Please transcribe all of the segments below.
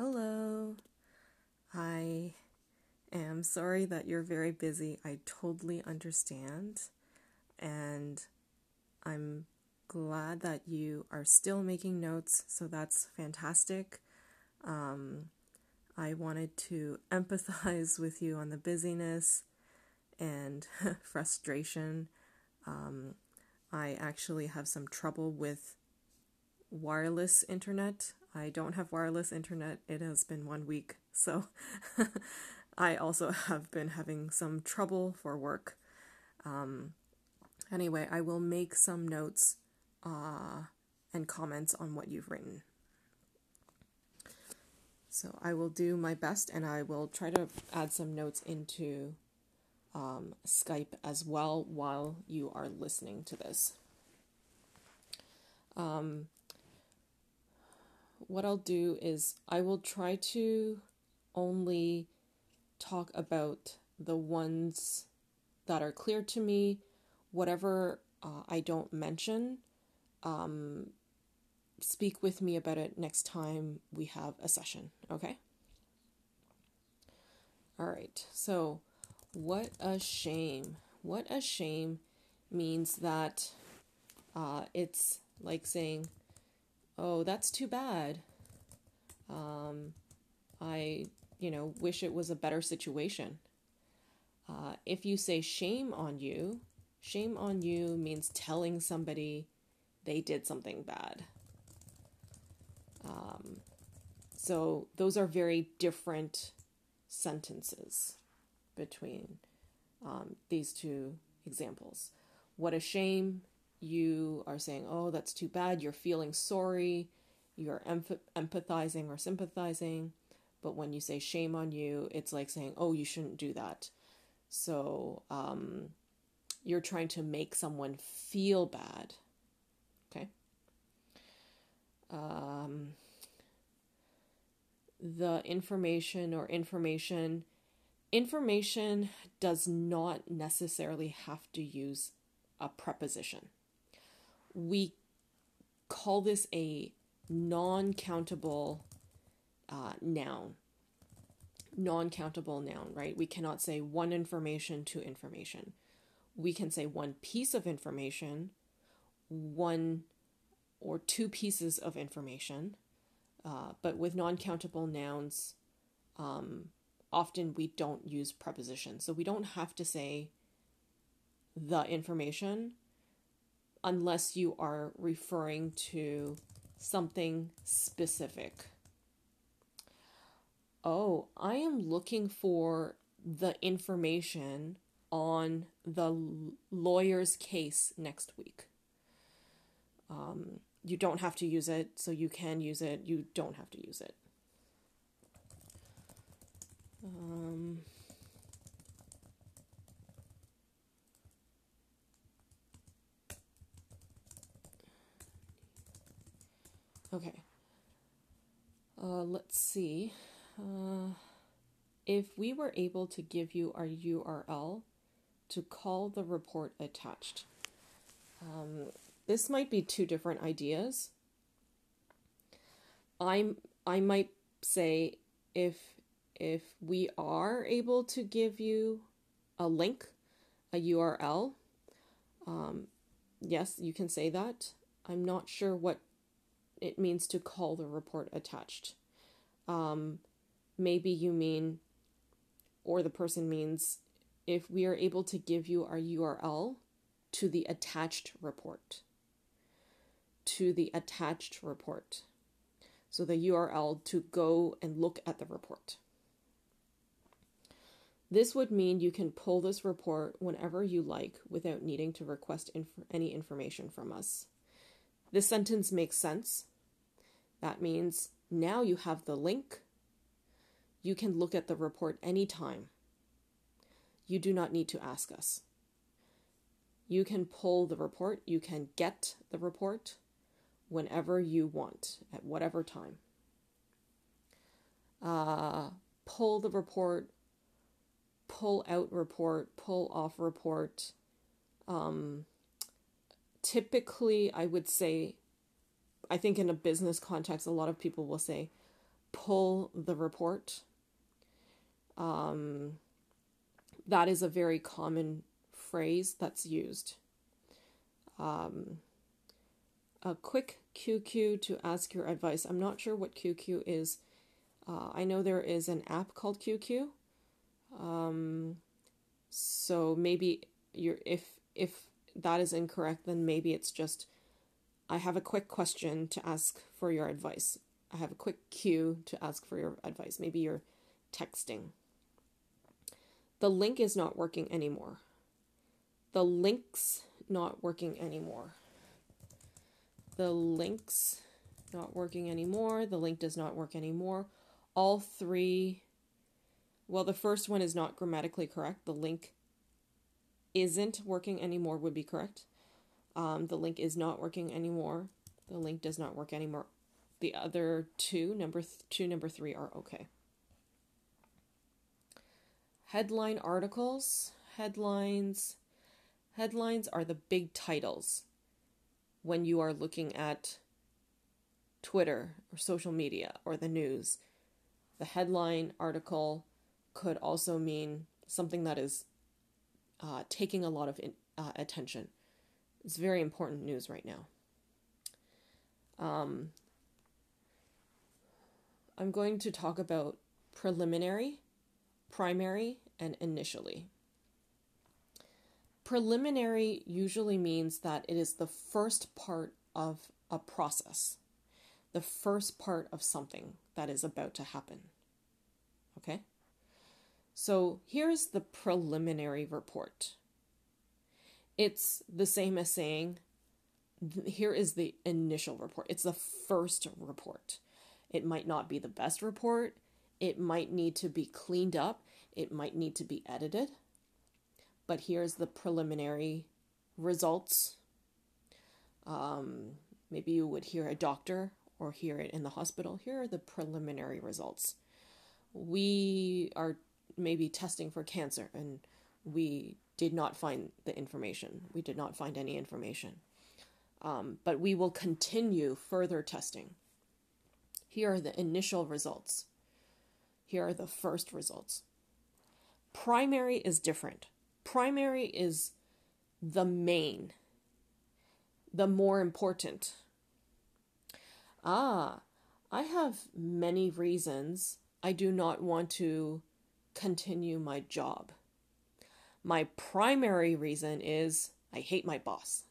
Hello. I am sorry that you're very busy. I totally understand. And I'm glad that you are still making notes, so that's fantastic. I wanted to empathize with you on the busyness and frustration. I actually have some trouble with wireless internet. I don't have wireless internet. It has been 1 week, so I also have been having some trouble for work. Anyway, I will make some notes and comments on what you've written. So I will do my best, and I will try to add some notes into Skype as well while you are listening to this. What I'll do is I will try to only talk about the ones that are clear to me. Whatever I don't mention, speak with me about it next time we have a session, okay? All right, so what a shame. What a shame means that it's like saying, oh, that's too bad. I wish it was a better situation. If you say shame on you means telling somebody they did something bad. So those are very different sentences between these two examples. What a shame, you are saying, oh, that's too bad. You're feeling sorry. You're empathizing or sympathizing. But when you say shame on you, it's like saying, oh, you shouldn't do that. So you're trying to make someone feel bad. Okay. The information does not necessarily have to use a preposition. We call this a non-countable noun. Non-countable noun, right? We cannot say one information, two information. We can say one piece of information, one or two pieces of information, but with non-countable nouns, often we don't use prepositions. So we don't have to say the information unless you are referring to something specific. Oh, I am looking for the information on the lawyer's case next week. You don't have to use it, so you can use it. You don't have to use it. Okay. Let's see. If we were able to give you our URL to call the report attached. This might be two different ideas. I might say if we are able to give you a link, a URL, yes, you can say that. I'm not sure what it means to call the report attached. Maybe you mean, or the person means, if we are able to give you our URL to the attached report. To the attached report. So the URL to go and look at the report. This would mean you can pull this report whenever you like without needing to request any information from us. This sentence makes sense. That means now you have the link. You can look at the report anytime. You do not need to ask us. You can pull the report. You can get the report whenever you want, at whatever time. Pull the report, pull out report, pull off report. Typically, I would say, I think in a business context, a lot of people will say, pull the report. That is a very common phrase that's used. A quick QQ to ask your advice. I'm not sure what QQ is. I know there is an app called QQ. So maybe if that is incorrect, then maybe it's just, I have a quick question to ask for your advice. I have a quick Q to ask for your advice. Maybe you're texting. The link is not working anymore. The link's not working anymore. The link's not working anymore. The link does not work anymore. All three. Well, the first one is not grammatically correct. The link isn't working anymore would be correct. The link is not working anymore. The link does not work anymore. The other two, number three, are okay. Headline articles. Headlines are the big titles when you are looking at Twitter or social media or the news. The headline article could also mean something that is taking a lot of attention. It's very important news right now. I'm going to talk about preliminary, primary, and initially. Preliminary usually means that it is the first part of a process, the first part of something that is about to happen. Okay? So here's the preliminary report. It's the same as saying, here is the initial report. It's the first report. It might not be the best report. It might need to be cleaned up. It might need to be edited. But here's the preliminary results. Maybe you would hear a doctor or hear it in the hospital. Here are the preliminary results. We are maybe testing for cancer and we did not find the information. We did not find any information. But we will continue further testing. Here are the initial results. Here are the first results. Primary is different. Primary is the main, the more important. I have many reasons I do not want to continue my job. My primary reason is I hate my boss.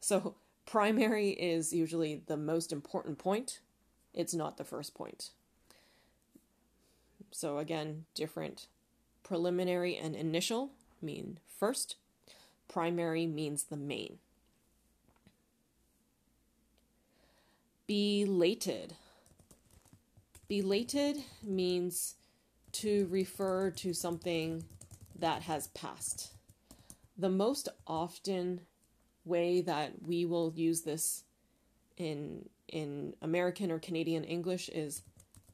So primary is usually the most important point. It's not the first point. So again, different. Preliminary and initial mean first. Primary means the main. Belated. Belated means to refer to something that has passed. The most often way that we will use this in American or Canadian English is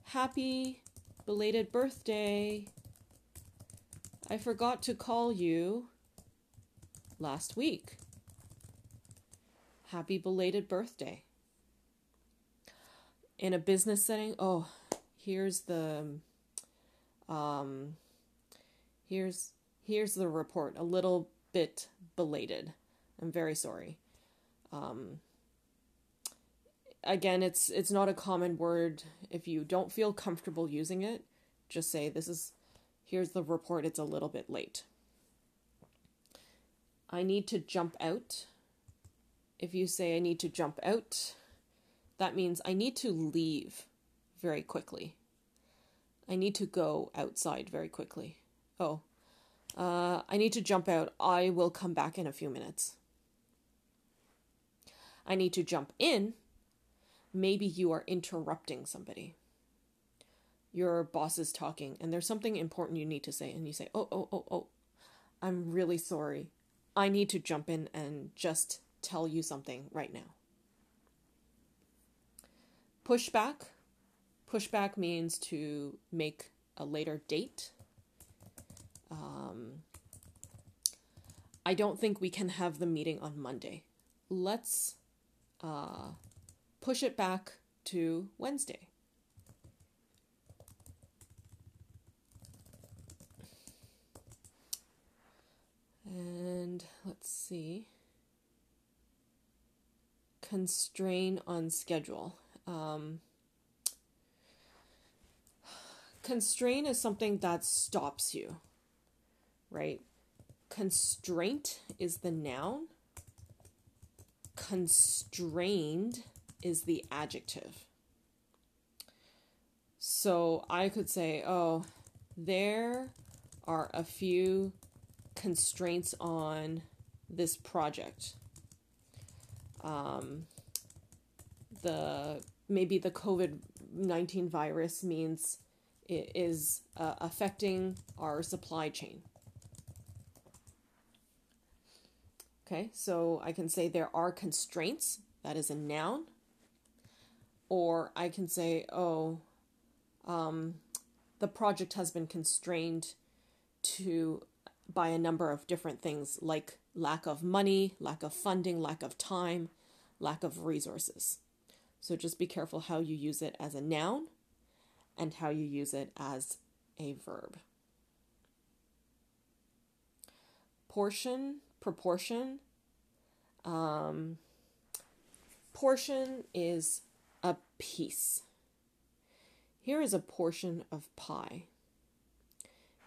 happy belated birthday. I forgot to call you last week. Happy belated birthday. In a business setting, oh, here's the here's the report. A little bit belated. I'm very sorry. Again, it's not a common word. If you don't feel comfortable using it, just say here's the report. It's a little bit late. I need to jump out. If you say I need to jump out, that means I need to leave very quickly. I need to go outside very quickly. I need to jump out. I will come back in a few minutes. I need to jump in. Maybe you are interrupting somebody. Your boss is talking and there's something important you need to say. And you say, I'm really sorry. I need to jump in and just tell you something right now. Pushback. Pushback means to make a later date. I don't think we can have the meeting on Monday. Let's push it back to Wednesday. see, constrain on schedule. Constrain is something that stops you, right? Constraint is the noun. Constrained is the adjective. So I could say, oh, there are a few constraints on this project. Maybe the COVID-19 virus means it is affecting our supply chain. Okay, so I can say there are constraints. That is a noun. Or I can say, oh, the project has been constrained by a number of different things, like lack of money, lack of funding, lack of time, lack of resources. So just be careful how you use it as a noun and how you use it as a verb. Portion, proportion. Portion is a piece. Here is a portion of pie.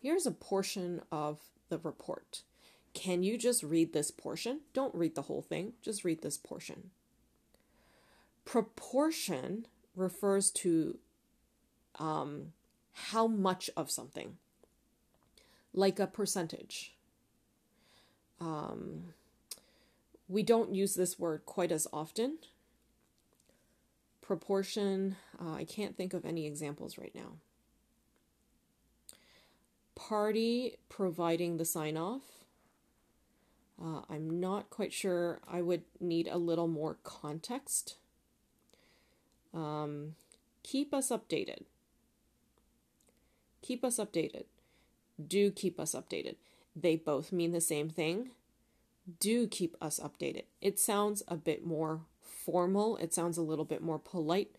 Here's a portion of the report. Can you just read this portion? Don't read the whole thing. Just read this portion. Proportion refers to how much of something, like a percentage. We don't use this word quite as often. Proportion, I can't think of any examples right now. Party providing the sign-off. I'm not quite sure. I would need a little more context. Keep us updated. Keep us updated. Do keep us updated. They both mean the same thing. Do keep us updated. It sounds a bit more formal. It sounds a little bit more polite.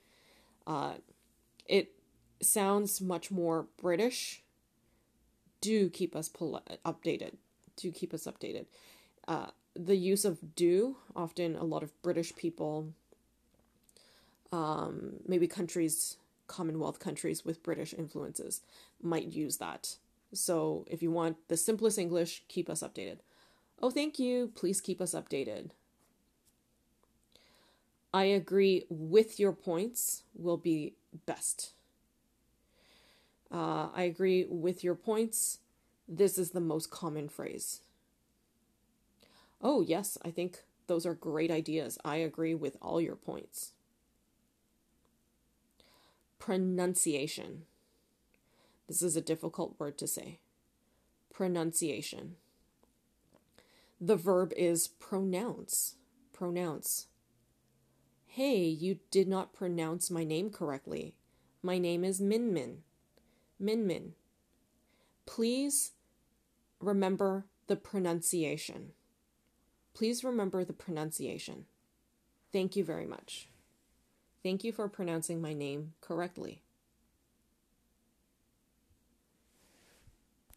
It sounds much more British. Do keep us updated. Do keep us updated. The use of do, often a lot of British people, maybe countries, Commonwealth countries with British influences might use that. So if you want the simplest English, keep us updated. Oh, thank you. Please keep us updated. I agree with your points will be best. I agree with your points. This is the most common phrase. Oh, yes, I think those are great ideas. I agree with all your points. Pronunciation. This is a difficult word to say. Pronunciation. The verb is pronounce. Pronounce. Hey, you did not pronounce my name correctly. My name is Min Min. Min Min. Please remember the pronunciation. Please remember the pronunciation. Thank you very much. Thank you for pronouncing my name correctly.